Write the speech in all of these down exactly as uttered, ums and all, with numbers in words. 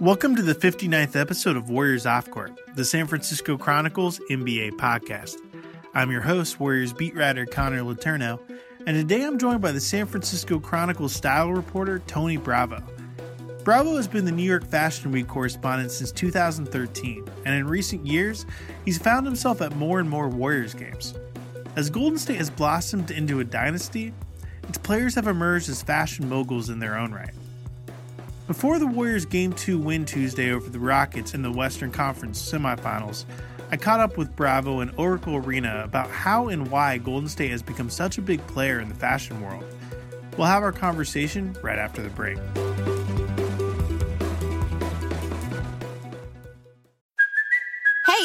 Welcome to the fifty-ninth episode of Warriors Off Court, the San Francisco Chronicle's N B A podcast. I'm your host, Warriors beat writer Connor Letourneau, and today I'm joined by the San Francisco Chronicle style reporter Tony Bravo. Bravo has been the New York Fashion Week correspondent since two thousand thirteen, and in recent years, he's found himself at more and more Warriors games. As Golden State has blossomed into a dynasty, its players have emerged as fashion moguls in their own right. Before the Warriors' Game two win Tuesday over the Rockets in the Western Conference semifinals, I caught up with Bravo in Oracle Arena about how and why Golden State has become such a big player in the fashion world. We'll have our conversation right after the break. Hey,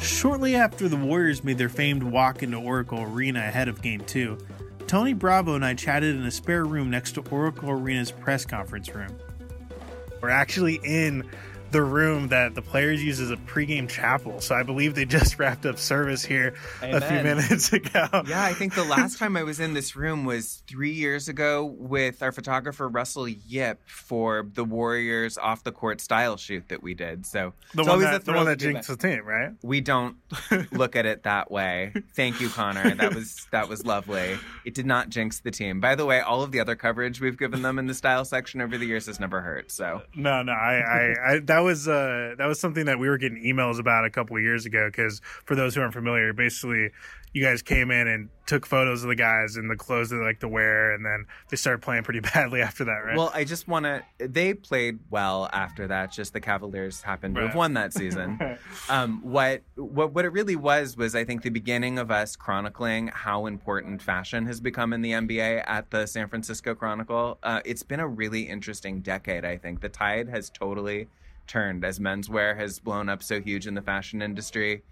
Shortly after the Warriors made their famed walk into Oracle Arena ahead of Game two, Tony Bravo and I chatted in a spare room next to Oracle Arena's press conference room. We're actually in the room that the players use as a pregame chapel, so I believe they just wrapped up service here Amen. a few minutes ago. Yeah, I think the last time I was in this room was three years ago with our photographer Russell Yip for the Warriors off-the-court style shoot that we did. So The one that, the one that jinxed the team, right? We don't look at it that way. Thank you, Connor. That was, that was lovely. It did not jinx the team. By the way, all of the other coverage we've given them in the style section over the years has never hurt. So No, no, I... I, I that That was uh, that was something that we were getting emails about a couple of years ago because, for those who aren't familiar, basically you guys came in and took photos of the guys and the clothes they like to wear, and then they started playing pretty badly after that, right? Well, I just want to – they played well after that. Just the Cavaliers happened to right. have won that season. um, what, what, what it really was was, I think, the beginning of us chronicling how important fashion has become in the N B A at the San Francisco Chronicle. Uh, it's been a really interesting decade, I think. The tide has totally – turned as menswear has blown up so huge in the fashion industry.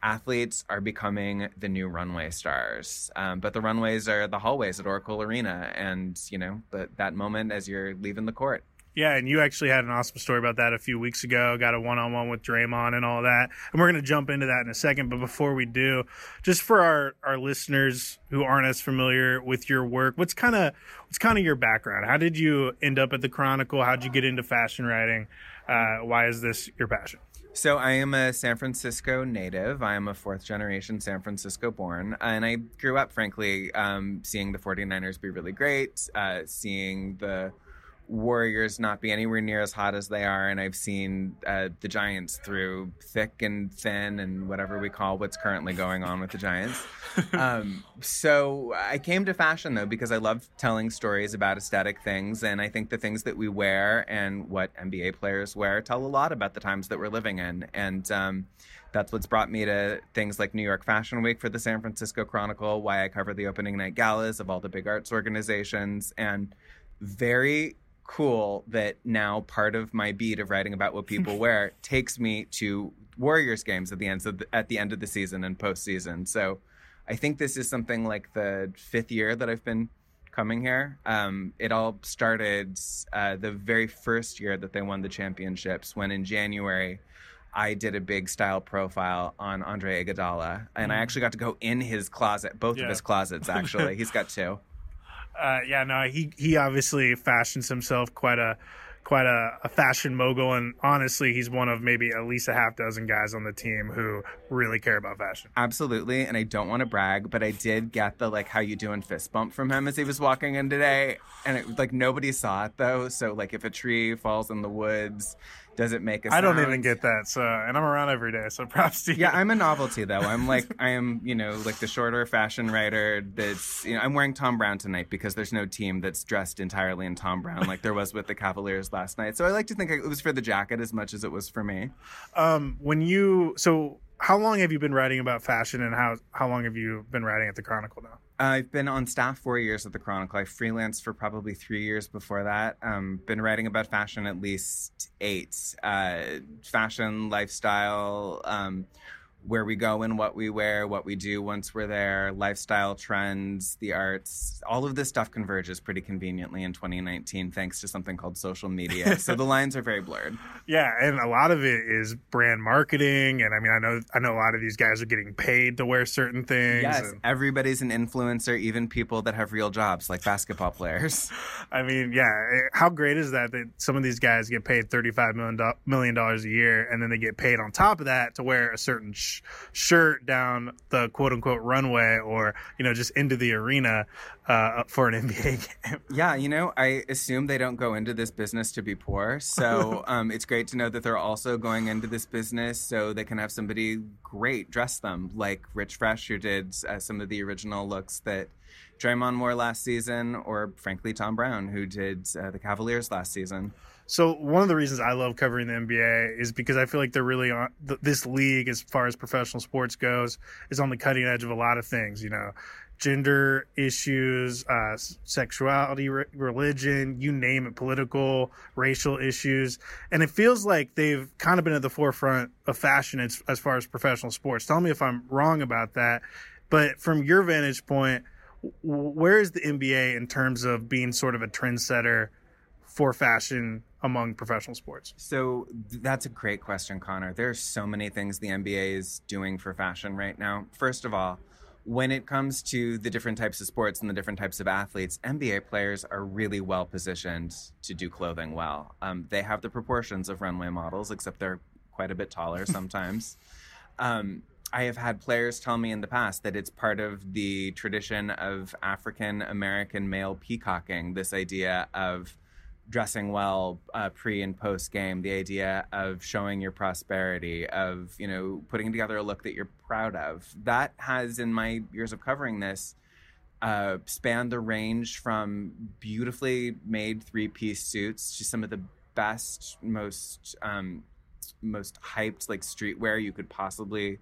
Athletes are becoming the new runway stars, um, but the runways are the hallways at Oracle Arena, and you know the, that moment as you're leaving the court. Yeah, and you actually had an awesome story about that a few weeks ago. Got a one-on-one with Draymond and all that, and we're going to jump into that in a second. But before we do, just for our, our listeners who aren't as familiar with your work, what's kind of what's kind of your background? How did you end up at the Chronicle? How'd you get into fashion writing? Uh, why is this your passion? So I am a San Francisco native. I am a fourth generation San Francisco born. And I grew up, frankly, um, seeing the 49ers be really great, uh, seeing the Warriors not be anywhere near as hot as they are. And I've seen uh, the Giants through thick and thin and whatever we call what's currently going on with the Giants. Um, so I came to fashion, though, because I love telling stories about aesthetic things. And I think the things that we wear and what N B A players wear tell a lot about the times that we're living in. And um, that's what's brought me to things like New York Fashion Week for the San Francisco Chronicle, why I cover the opening night galas of all the big arts organizations. And very cool that now part of my beat of writing about what people wear takes me to Warriors games at the end of the, at the end of the season and postseason. So I think this is something like the fifth year that I've been coming here. Um, it all started uh, the very first year that they won the championships, when in January I did a big style profile on Andre Iguodala, and mm. I actually got to go in his closet, both yeah. of his closets actually. He's got two. Uh, yeah, no, he, he obviously fashions himself quite a quite a, a fashion mogul, and honestly, he's one of maybe at least a half dozen guys on the team who really care about fashion. Absolutely, and I don't want to brag, but I did get the, like, how you doing fist bump from him as he was walking in today, and, it, like, nobody saw it, though, so, like, if a tree falls in the woods, does it make a sound? I don't even get that, so, and I'm around every day, so props to you. Yeah, I'm a novelty, though. I'm, like, I am, you know, like, the shorter fashion writer that's, you know, I'm wearing Thom Browne tonight because there's no team that's dressed entirely in Thom Browne like there was with the Cavaliers last night. So I like to think it was for the jacket as much as it was for me. Um, when you, so how long have you been writing about fashion, and how, how long have you been writing at the Chronicle now? I've been on staff four years at the Chronicle. I freelanced for probably three years before that. Um, been writing about fashion at least eight. Uh, fashion, lifestyle, um, where we go and what we wear, what we do once we're there, lifestyle trends, the arts. All of this stuff converges pretty conveniently in twenty nineteen thanks to something called social media. So the lines are very blurred. Yeah, and a lot of it is brand marketing. And I mean, I know I know a lot of these guys are getting paid to wear certain things. Yes, and everybody's an influencer, even people that have real jobs like basketball players. I mean, yeah, how great is that that some of these guys get paid thirty-five million dollars a year and then they get paid on top of that to wear a certain sh- shirt down the quote-unquote runway or, you know, just into the arena uh, for an N B A game. Yeah, you know, I assume they don't go into this business to be poor. So um, it's great to know that they're also going into this business so they can have somebody great dress them, like Rich Fresh, who did uh, some of the original looks that Draymond wore last season, or frankly, Thom Browne, who did uh, the Cavaliers last season. So one of the reasons I love covering the N B A is because I feel like they're really on th- this league, as far as professional sports goes, is on the cutting edge of a lot of things, you know, gender issues, uh, sexuality, re- religion, you name it, political, racial issues. And it feels like they've kind of been at the forefront of fashion as, as far as professional sports. Tell me if I'm wrong about that. But from your vantage point, where is the N B A in terms of being sort of a trendsetter for fashion among professional sports? So that's a great question, Connor. There are so many things the N B A is doing for fashion right now. First of all, when it comes to the different types of sports and the different types of athletes, N B A players are really well positioned to do clothing well. Um, they have the proportions of runway models, except they're quite a bit taller sometimes. um, I have had players tell me in the past that it's part of the tradition of African-American male peacocking, this idea of dressing well uh, pre and post game, the idea of showing your prosperity, of, you know, putting together a look that you're proud of. That has, in my years of covering this, uh, spanned the range from beautifully made three-piece suits to some of the best, most um, most hyped like streetwear you could possibly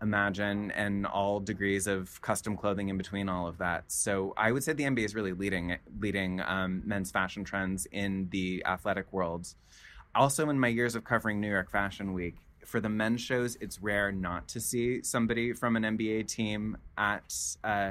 imagine, and all degrees of custom clothing in between all of that. So I would say the N B A is really leading leading um, men's fashion trends in the athletic world. Also, in my years of covering New York Fashion Week, for the men's shows, it's rare not to see somebody from an N B A team at uh,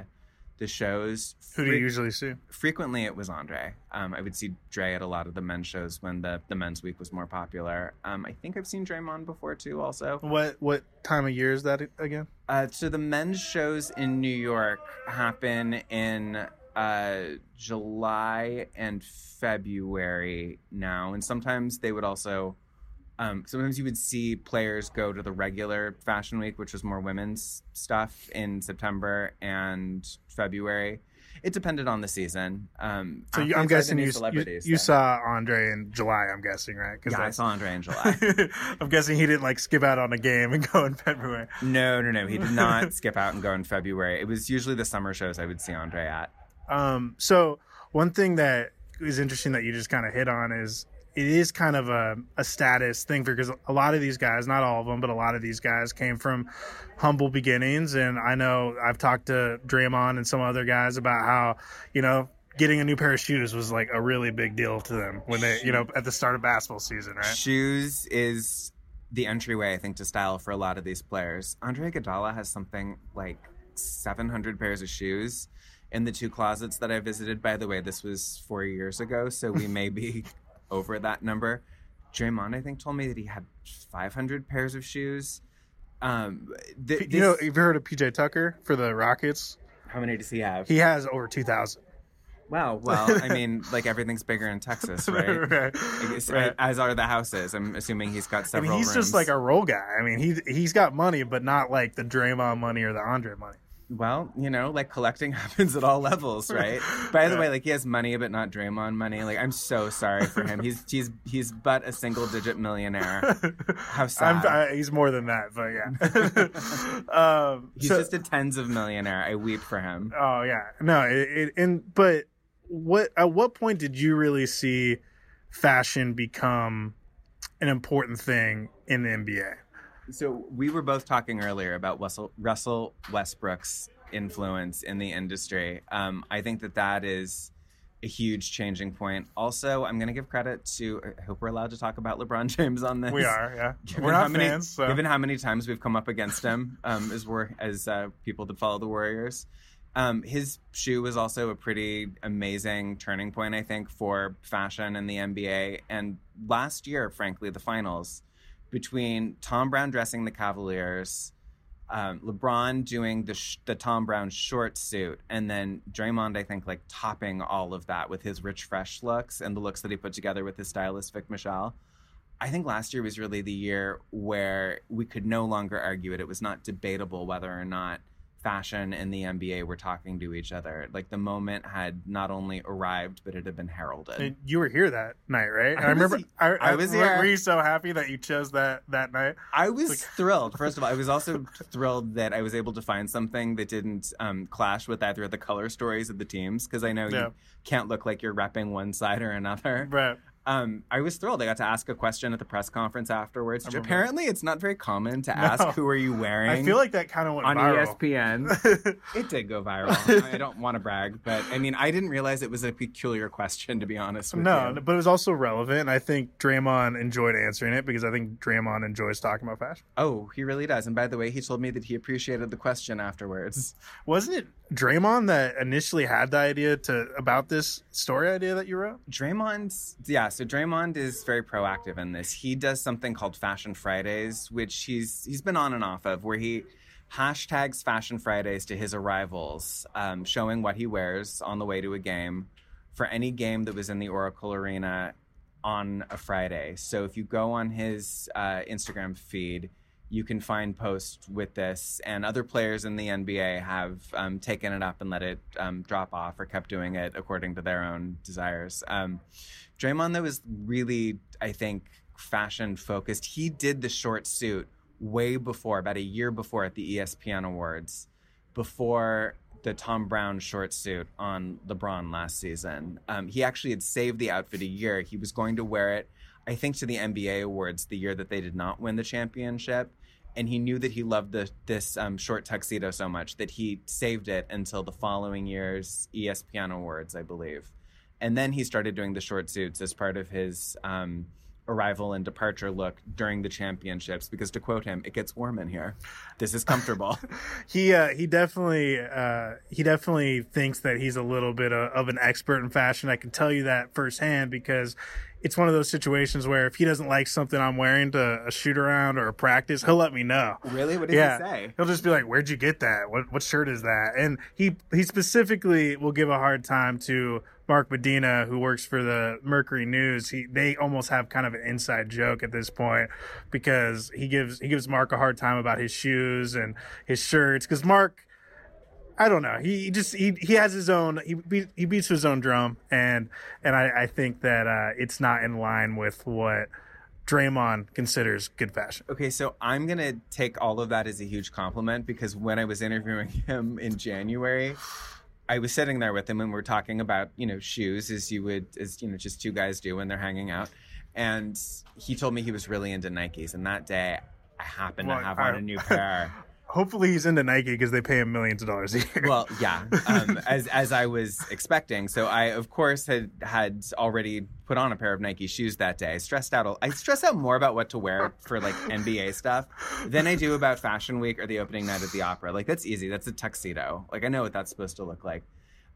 the shows. Who do you Fre- usually see? Frequently, it was Andre. Um, I would see Dre at a lot of the men's shows when the, the men's week was more popular. Um, I think I've seen Draymond before, too, also. What what time of year is that again? Uh, so the men's shows in New York happen in uh, July and February now. And sometimes they would also... Um, sometimes you would see players go to the regular Fashion Week, which was more women's stuff, in September and February. It depended on the season. Um, so you, I'm guessing you, you, you saw Andre in July, I'm guessing, right? Yeah, I saw Andre in July. I'm guessing he didn't, like, skip out on a game and go in February. No, no, no. He did not skip out and go in February. It was usually the summer shows I would see Andre at. Um, so one thing that is interesting that you just kind of hit on is – it is kind of a, a status thing, because a lot of these guys, not all of them, but a lot of these guys came from humble beginnings. And I know I've talked to Draymond and some other guys about how, you know, getting a new pair of shoes was like a really big deal to them when they, you know, at the start of basketball season, right? Shoes is the entryway, I think, to style for a lot of these players. Andre Iguodala has something like seven hundred pairs of shoes in the two closets that I visited. By the way, this was four years ago, so we may be... over that number. Draymond, I think, told me that he had five hundred pairs of shoes. Um, th- you this... know, you've heard of P J. Tucker for the Rockets? How many does he have? He has over two thousand. Wow. Well, I mean, like, everything's bigger in Texas, right? right. I guess, right. As are the houses. I'm assuming he's got several. I mean, he's rooms. Just like a roll guy. I mean, he he's got money, but not like the Draymond money or the Andre money. Well, you know, like, collecting happens at all levels, right? By the yeah. way, like, he has money, but not Draymond money. Like, I'm so sorry for him. He's he's he's but a single-digit millionaire. How sad. I'm, I, he's more than that, but yeah. um, he's so, just a tens of millionaire. I weep for him. Oh yeah, no. It, it, and but what at what point did you really see fashion become an important thing in the N B A? So we were both talking earlier about Russell, Russell Westbrook's influence in the industry. Um, I think that that is a huge changing point. Also, I'm going to give credit to, I hope we're allowed to talk about LeBron James on this. We are, yeah. Given we're not many, fans. So. Given how many times we've come up against him um, as, we're, as uh, people that follow the Warriors. Um, his shoe was also a pretty amazing turning point, I think, for fashion in the N B A. And last year, frankly, the finals, between Thom Browne dressing the Cavaliers, um, LeBron doing the sh- the Thom Browne short suit, and then Draymond, I think, like topping all of that with his Rich Fresh looks and the looks that he put together with his stylist, Vic Michelle. I think last year was really the year where we could no longer argue it. It was not debatable whether or not fashion and the N B A were talking to each other. Like, the moment had not only arrived, but it had been heralded. And you were here that night, right? I, I remember. I, I, I was I, here. Were you so happy that you chose that that night? I was like... thrilled. First of all, I was also thrilled that I was able to find something that didn't um, clash with either of the color stories of the teams, because I know yeah. you can't look like you're repping one side or another. Right. Um, I was thrilled. I got to ask a question at the press conference afterwards, which apparently it's not very common to ask, no. who are you wearing? I feel like that kind of went on viral. E S P N. It did go viral. I don't want to brag, but I mean, I didn't realize it was a peculiar question, to be honest with no, you. No, but it was also relevant. I think Draymond enjoyed answering it, because I think Draymond enjoys talking about fashion. Oh, he really does. And by the way, he told me that he appreciated the question afterwards. Wasn't it Draymond that initially had the idea to about this story idea that you wrote? Draymond's, yeah. So Draymond is very proactive in this. He does something called Fashion Fridays, which he's he's been on and off of, where he hashtags Fashion Fridays to his arrivals, um, showing what he wears on the way to a game for any game that was in the Oracle Arena on a Friday. So if you go on his uh, Instagram feed, you can find posts with this. And other players in the N B A have um, taken it up and let it um, drop off, or kept doing it according to their own desires. Um, Draymond, though, is really, I think, fashion-focused. He did the short suit way before, about a year before, at the E S P N Awards, before the Thom Browne short suit on LeBron last season. Um, he actually had saved the outfit a year. He was going to wear it, I think, to the N B A Awards the year that they did not win the championship. And he knew that he loved the, this um, short tuxedo so much that he saved it until the following year's E S P N Awards, I believe. And then he started doing the short suits as part of his um, arrival and departure look during the championships, because, to quote him, it gets warm in here. This is comfortable. he uh, he definitely uh, he definitely thinks that he's a little bit of, of an expert in fashion. I can tell you that firsthand, because it's one of those situations where if he doesn't like something I'm wearing to a shoot around or a practice, he'll let me know. Really? What did yeah. he say? He'll just be like, where'd you get that? What what shirt is that? And he, he specifically will give a hard time to Mark Medina, who works for the Mercury News. He They almost have kind of an inside joke at this point, because he gives he gives Mark a hard time about his shoes and his shirts, because Mark, I don't know. He just he he has his own. He beat, he beats his own drum, and and I, I think that uh, it's not in line with what Draymond considers good fashion. Okay, so I'm gonna take all of that as a huge compliment, because when I was interviewing him in January, I was sitting there with him and we were talking about, you know, shoes, as you would, as you know, just two guys do when they're hanging out, and he told me he was really into Nikes, and that day I happened well, to have I, on a new pair. Hopefully he's into Nike, because they pay him millions of dollars a year. Well, yeah, um, as as I was expecting. So I, of course, had had already put on a pair of Nike shoes that day. I stressed out. I stress out more about what to wear for, like, N B A stuff than I do about Fashion Week or the opening night at the opera. Like, that's easy. That's a tuxedo. Like, I know what that's supposed to look like.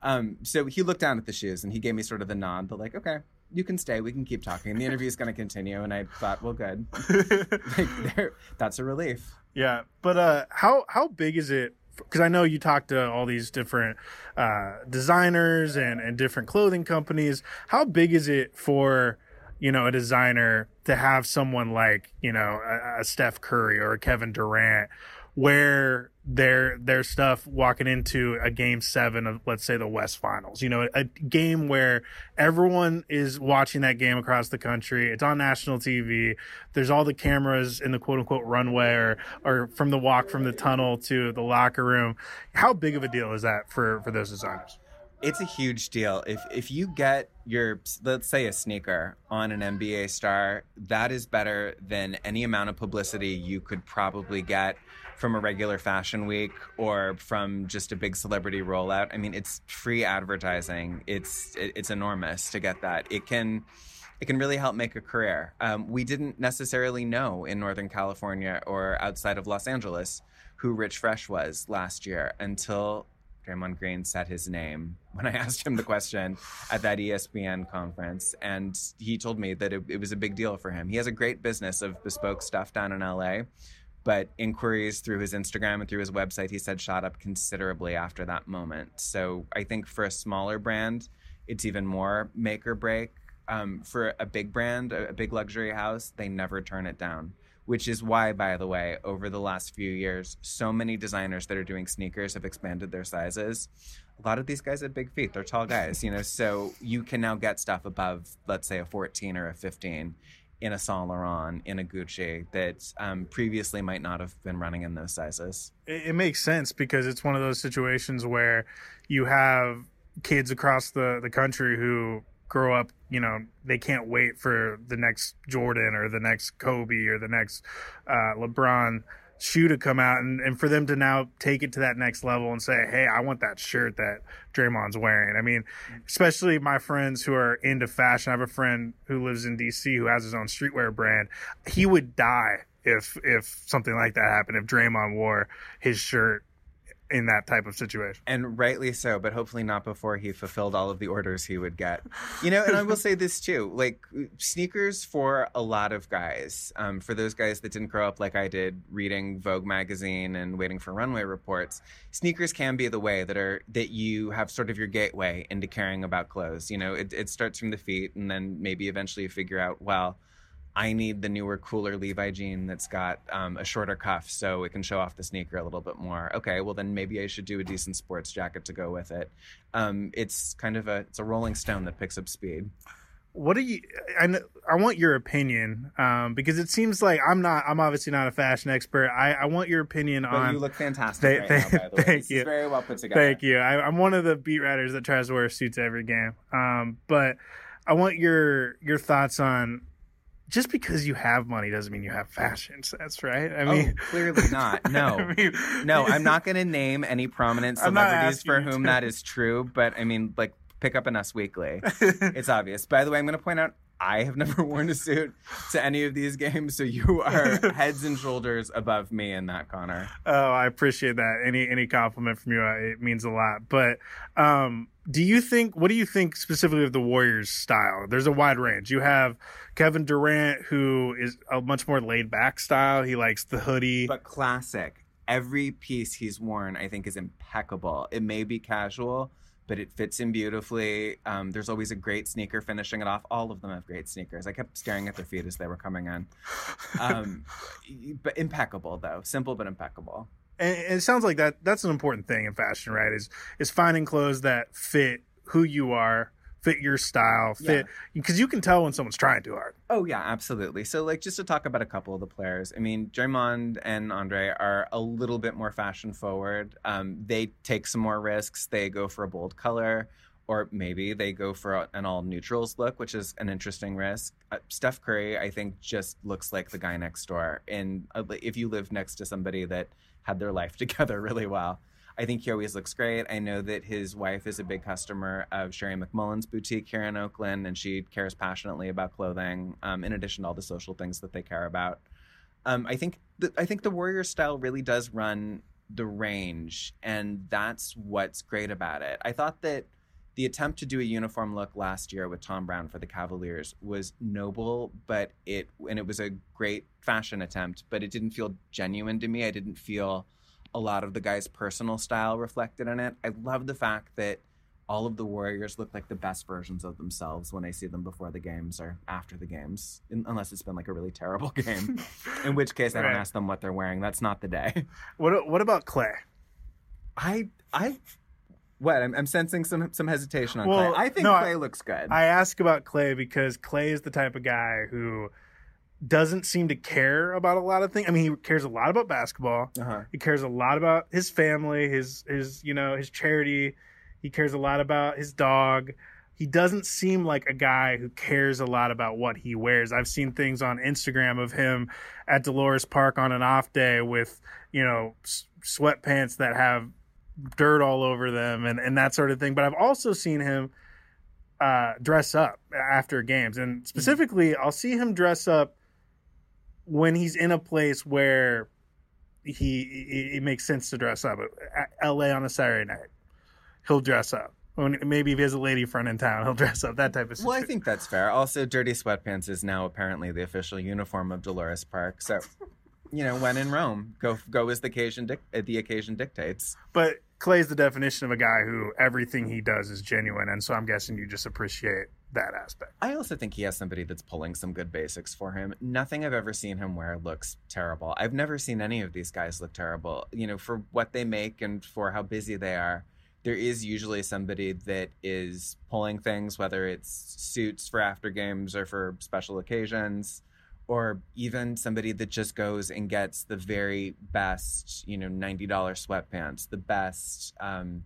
Um, so he looked down at the shoes and he gave me sort of the nod, but like, okay, you can stay. We can keep talking. The interview is going to continue. And I thought, well, good. like, there, that's a relief. Yeah, but uh, how how big is it? Because I know you talk to all these different uh, designers and, and different clothing companies. How big is it for, you know, a designer to have someone like, you know, a, a Steph Curry or a Kevin Durant wear their their stuff walking into a game seven of, let's say, the West Finals? You know, a, a game where everyone is watching that game across the country. It's on national T V. There's all the cameras in the quote-unquote runway, or, or from the walk from the tunnel to the locker room. How big of a deal is that for, for those designers? It's a huge deal. If if you get your, let's say, a sneaker on an N B A star, that is better than any amount of publicity you could probably get from a regular fashion week or from just a big celebrity rollout. I mean, it's free advertising. It's it's enormous to get that. It can it can really help make a career. Um, we didn't necessarily know in Northern California or outside of Los Angeles who Rich Fresh was last year until Draymond Green said his name when I asked him the question at that E S P N conference. And he told me that it, it was a big deal for him. He has a great business of bespoke stuff down in L A, but inquiries through his Instagram and through his website, he said, shot up considerably after that moment. So I think for a smaller brand, it's even more make or break. Um, for a big brand, a, a big luxury house, they never turn it down. Which is why, by the way, over the last few years, so many designers that are doing sneakers have expanded their sizes. A lot of these guys have big feet. They're tall guys, you know, so you can now get stuff above, let's say, a fourteen or a fifteen in a Saint Laurent, in a Gucci that um, previously might not have been running in those sizes. It, it makes sense because it's one of those situations where you have kids across the, the country who grow up, you know, they can't wait for the next Jordan or the next Kobe or the next uh, LeBron shoe to come out, and, and for them to now take it to that next level and say, hey, I want that shirt that Draymond's wearing. I mean, especially my friends who are into fashion. I have a friend who lives in D C who has his own streetwear brand. He would die if if something like that happened, if Draymond wore his shirt in that type of situation. And rightly so, but hopefully not before he fulfilled all of the orders he would get. You know, and I will say this too, like sneakers for a lot of guys, um, for those guys that didn't grow up like I did reading Vogue magazine and waiting for runway reports, sneakers can be the way that are that you have sort of your gateway into caring about clothes. You know, it, it starts from the feet, and then maybe eventually you figure out, well, I need the newer, cooler Levi jean that's got um, a shorter cuff so it can show off the sneaker a little bit more. Okay, well then maybe I should do a decent sports jacket to go with it. Um, it's kind of a it's a rolling stone that picks up speed. What do you? I I want your opinion um, because it seems like I'm not. I'm obviously not a fashion expert. I, I want your opinion well, on. You look fantastic they, right they, now, by the way. Thank you. This is very well put together. Thank you. I, I'm one of the beat writers that tries to wear suits every game, um, but I want your your thoughts on. Just because you have money doesn't mean you have fashion sense, right? I mean, oh, clearly not. No, I mean, no, I'm not going to name any prominent celebrities for whom that is true. But I mean, like, pick up an Us Weekly. It's obvious. By the way, I'm going to point out I have never worn a suit to any of these games. So you are heads and shoulders above me in that, Connor. Oh, I appreciate that. Any any compliment from you, it means a lot. But um Do you think, what do you think specifically of the Warriors style? There's a wide range. You have Kevin Durant, who is a much more laid back style. He likes the hoodie. But classic. Every piece he's worn, I think, is impeccable. It may be casual, but it fits in beautifully. Um, there's always a great sneaker finishing it off. All of them have great sneakers. I kept staring at their feet as they were coming in. Um, but impeccable, though. Simple, but impeccable. And it sounds like that that's an important thing in fashion, right? Is is finding clothes that fit who you are, fit your style, fit because yeah. you can tell when someone's trying too hard. Oh, yeah, absolutely. So, like, just to talk about a couple of the players, I mean, Draymond and Andre are a little bit more fashion forward. Um, they take some more risks. They go for a bold color, or maybe they go for an all neutrals look, which is an interesting risk. Uh, Steph Curry, I think, just looks like the guy next door. And uh, if you live next to somebody that had their life together really well. I think he always looks great. I know that his wife is a big customer of Sherry McMullen's boutique here in Oakland, and she cares passionately about clothing, um, in addition to all the social things that they care about. Um, I think the, I think the Warrior style really does run the range, and that's what's great about it. I thought that the attempt to do a uniform look last year with Thom Browne for the Cavaliers was noble, but it and it was a great fashion attempt, but it didn't feel genuine to me. I didn't feel a lot of the guy's personal style reflected in it. I love the fact that all of the Warriors look like the best versions of themselves when I see them before the games or after the games, unless it's been like a really terrible game, in which case I don't right. ask them what they're wearing. That's not the day. What What about Clay? I I. What? I'm, I'm sensing some some hesitation on well, Clay. I think no, Clay I, looks good. I ask about Clay because Clay is the type of guy who doesn't seem to care about a lot of things. I mean, he cares a lot about basketball. Uh-huh. He cares a lot about his family, his his you know his charity. He cares a lot about his dog. he doesn't seem like a guy who cares a lot about what he wears. I've seen things on Instagram of him at Dolores Park on an off day with, you know, s- sweatpants that have dirt all over them and, and that sort of thing. But I've also seen him uh, dress up after games. And specifically, I'll see him dress up when he's in a place where he it, it makes sense to dress up. L A on a Saturday night, he'll dress up. When, maybe if he has a lady friend in town, he'll dress up, that type of stuff. Well, I think that's fair. Also, dirty sweatpants is now apparently the official uniform of Dolores Park. So, you know, when in Rome, go go as the occasion dic- the occasion dictates. But Clay's the definition of a guy who everything he does is genuine, and so I'm guessing you just appreciate that aspect. I also think he has somebody that's pulling some good basics for him. Nothing I've ever seen him wear looks terrible. I've never seen any of these guys look terrible. You know, for what they make and for how busy they are, there is usually somebody that is pulling things, whether it's suits for after games or for special occasions, or even somebody that just goes and gets the very best, you know, ninety dollars sweatpants, the best, um,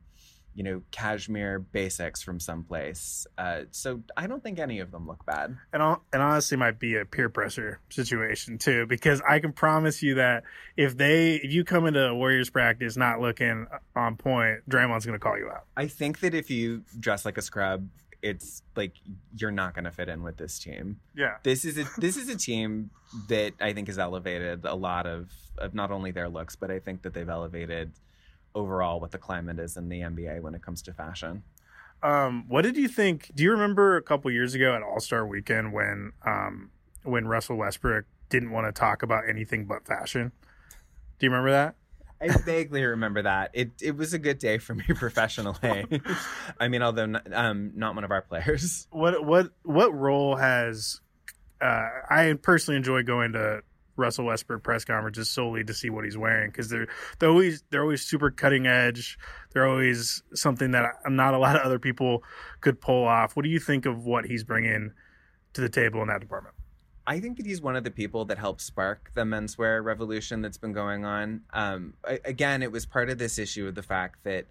you know, cashmere basics from someplace. Uh, so I don't think any of them look bad. And I'll, and honestly, might be a peer pressure situation too, because I can promise you that if they, if you come into a Warriors practice not looking on point, Draymond's going to call you out. I think that if you dress like a scrub, it's like you're not going to fit in with this team. Yeah, this is a, this is a team that I think has elevated a lot of, of not only their looks, but I think that they've elevated overall what the climate is in the N B A when it comes to fashion. Um, what did you think? Do you remember a couple years ago at All-Star Weekend when um, when Russell Westbrook didn't want to talk about anything but fashion? Do you remember that? I vaguely remember that. It it was a good day for me professionally. I mean, although not, um, not one of our players. What what what role has uh, I personally enjoy going to Russell Westbrook press conferences solely to see what he's wearing, because they're they're always they're always super cutting edge. They're always something that not a lot of other people could pull off. What do you think of what he's bringing to the table in that department? I think that he's one of the people that helped spark the menswear revolution that's been going on. Um, I, again, it was part of this issue of the fact that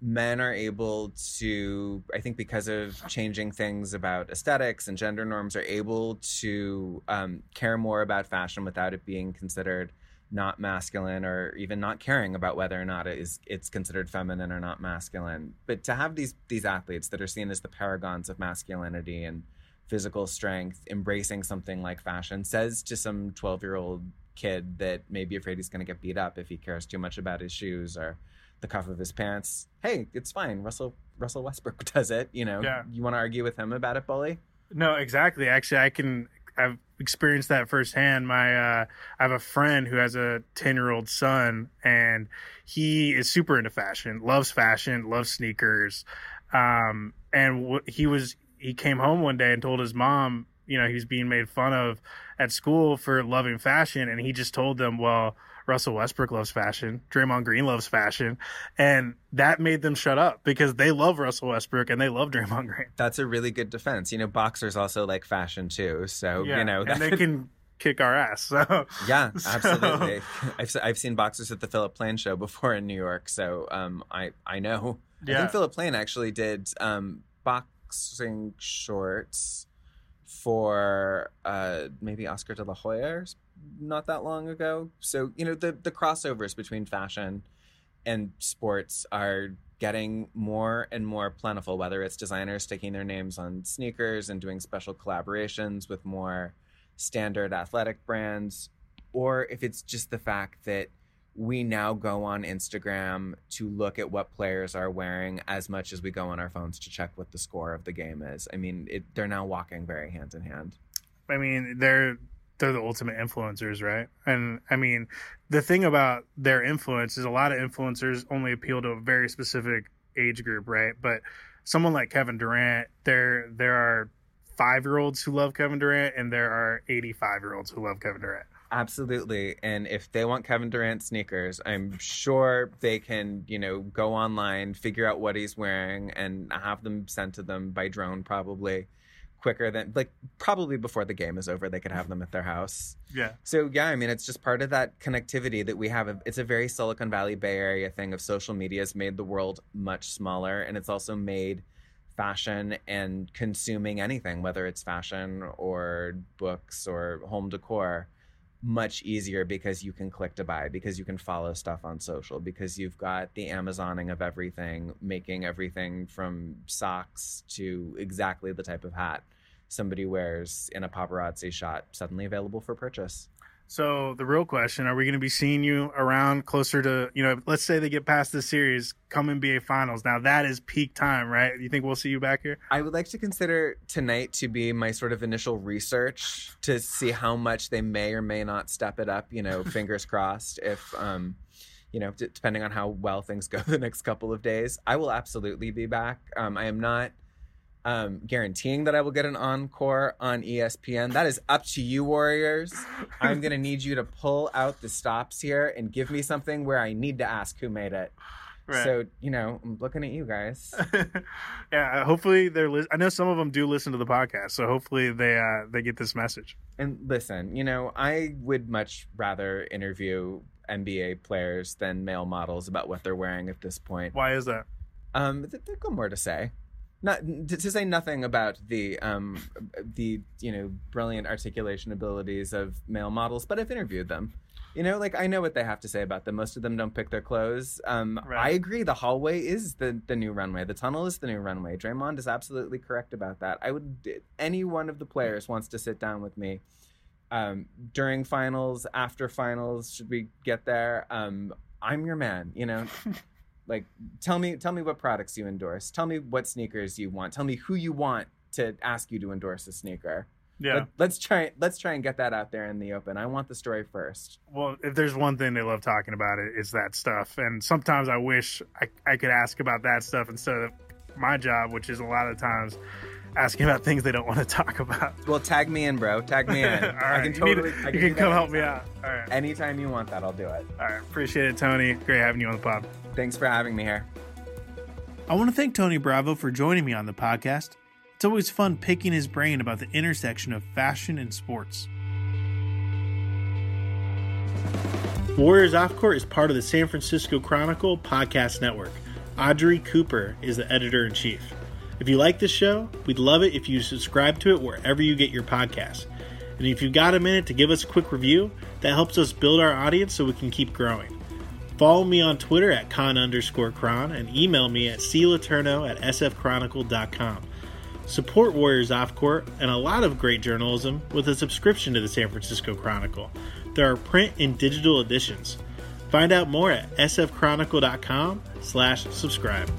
men are able to, I think because of changing things about aesthetics and gender norms, are able to um, care more about fashion without it being considered not masculine, or even not caring about whether or not it is, it's considered feminine or not masculine. But to have these these athletes that are seen as the paragons of masculinity and physical strength embracing something like fashion says to some twelve-year-old kid that may be afraid he's going to get beat up if he cares too much about his shoes or the cuff of his pants, hey, it's fine. Russell Russell Westbrook does it. You know, yeah. You want to argue with him about it, bully? No, exactly. Actually, I can. I've experienced that firsthand. My uh, I have a friend who has a ten-year-old son, and he is super into fashion, loves fashion, loves sneakers, um, and w- he was. He came home one day and told his mom, you know, he was being made fun of at school for loving fashion. And he just told them, well, Russell Westbrook loves fashion. Draymond Green loves fashion. And that made them shut up because they love Russell Westbrook and they love Draymond Green. That's a really good defense. You know, boxers also like fashion too. So, yeah, you know. That... And they can kick our ass. So yeah, absolutely. So... I've, I've seen boxers at the Philipp Plein show before in New York. So um, I, I know. Yeah. I think Philipp Plein actually did um, box. boxing shorts for uh, maybe Oscar de la Hoya not that long ago. So, you know, the, the crossovers between fashion and sports are getting more and more plentiful, whether it's designers sticking their names on sneakers and doing special collaborations with more standard athletic brands, or if it's just the fact that we now go on Instagram to look at what players are wearing as much as we go on our phones to check what the score of the game is. I mean, it, they're now walking very hand in hand. I mean, they're they're the ultimate influencers, right? And I mean, the thing about their influence is a lot of influencers only appeal to a very specific age group, right? But someone like Kevin Durant, there there are five-year-olds who love Kevin Durant, and there are eighty-five-year-olds who love Kevin Durant. Absolutely. And if they want Kevin Durant sneakers, I'm sure they can, you know, go online, figure out what he's wearing, and have them sent to them by drone, probably quicker than like probably before the game is over. They could have them at their house. Yeah. So, yeah, I mean, it's just part of that connectivity that we have. It's a very Silicon Valley Bay Area thing of social media has made the world much smaller. And it's also made fashion and consuming anything, whether it's fashion or books or home decor, much easier because you can click to buy, because you can follow stuff on social, because you've got the Amazoning of everything, making everything from socks to exactly the type of hat somebody wears in a paparazzi shot suddenly available for purchase. So the real question, are we going to be seeing you around closer to, you know, let's say they get past the series, come N B A Finals. Now that is peak time, right? You think we'll see you back here? I would like to consider tonight to be my sort of initial research to see how much they may or may not step it up, you know, fingers crossed if, um, you know, d- depending on how well things go the next couple of days. I will absolutely be back. Um, I am not Um, guaranteeing that I will get an encore on E S P N. That is up to you, Warriors. I'm going to need you to pull out the stops here and give me something where I need to ask who made it. Right. So, you know, I'm looking at you guys. Yeah, hopefully they're li- I know some of them do listen to the podcast, so hopefully they uh, they get this message. And listen, you know, I would much rather interview N B A players than male models about what they're wearing at this point. Why is that? Um, they've got more to say. Not to say nothing about the um, the you know brilliant articulation abilities of male models, but I've interviewed them. You know, like I know what they have to say about them. Most of them don't pick their clothes. Um, right. I agree. The hallway is the the new runway. The tunnel is the new runway. Draymond is absolutely correct about that. I would any one of the players wants to sit down with me um, during finals, after finals. Should we get there? Um, I'm your man. You know. Like, tell me tell me what products you endorse. Tell me what sneakers you want. Tell me who you want to ask you to endorse a sneaker. Yeah. Let, let's try let's try and get that out there in the open. I want the story first. Well, if there's one thing they love talking about, it is that stuff. And sometimes I wish I, I could ask about that stuff instead of my job, which is a lot of times asking about things they don't want to talk about. Well, tag me in, bro. Tag me in. All right. I can totally. You, to, I can you can come help me out. All right. Anytime you want that, I'll do it. All right. Appreciate it, Tony. Great having you on the pod. Thanks for having me here. I want to thank Tony Bravo for joining me on the podcast. It's always fun picking his brain about the intersection of fashion and sports. Warriors Off Court is part of the San Francisco Chronicle podcast network. Audrey Cooper is the editor-in-chief. If you like this show, we'd love it if you subscribe to it wherever you get your podcasts. And if you've got a minute to give us a quick review, that helps us build our audience so we can keep growing. Follow me on Twitter at con underscore cron and email me at cletourneau at sfchronicle dot com. Support Warriors Off Court and a lot of great journalism with a subscription to the San Francisco Chronicle. There are print and digital editions. Find out more at sfchronicle dot com slash subscribe.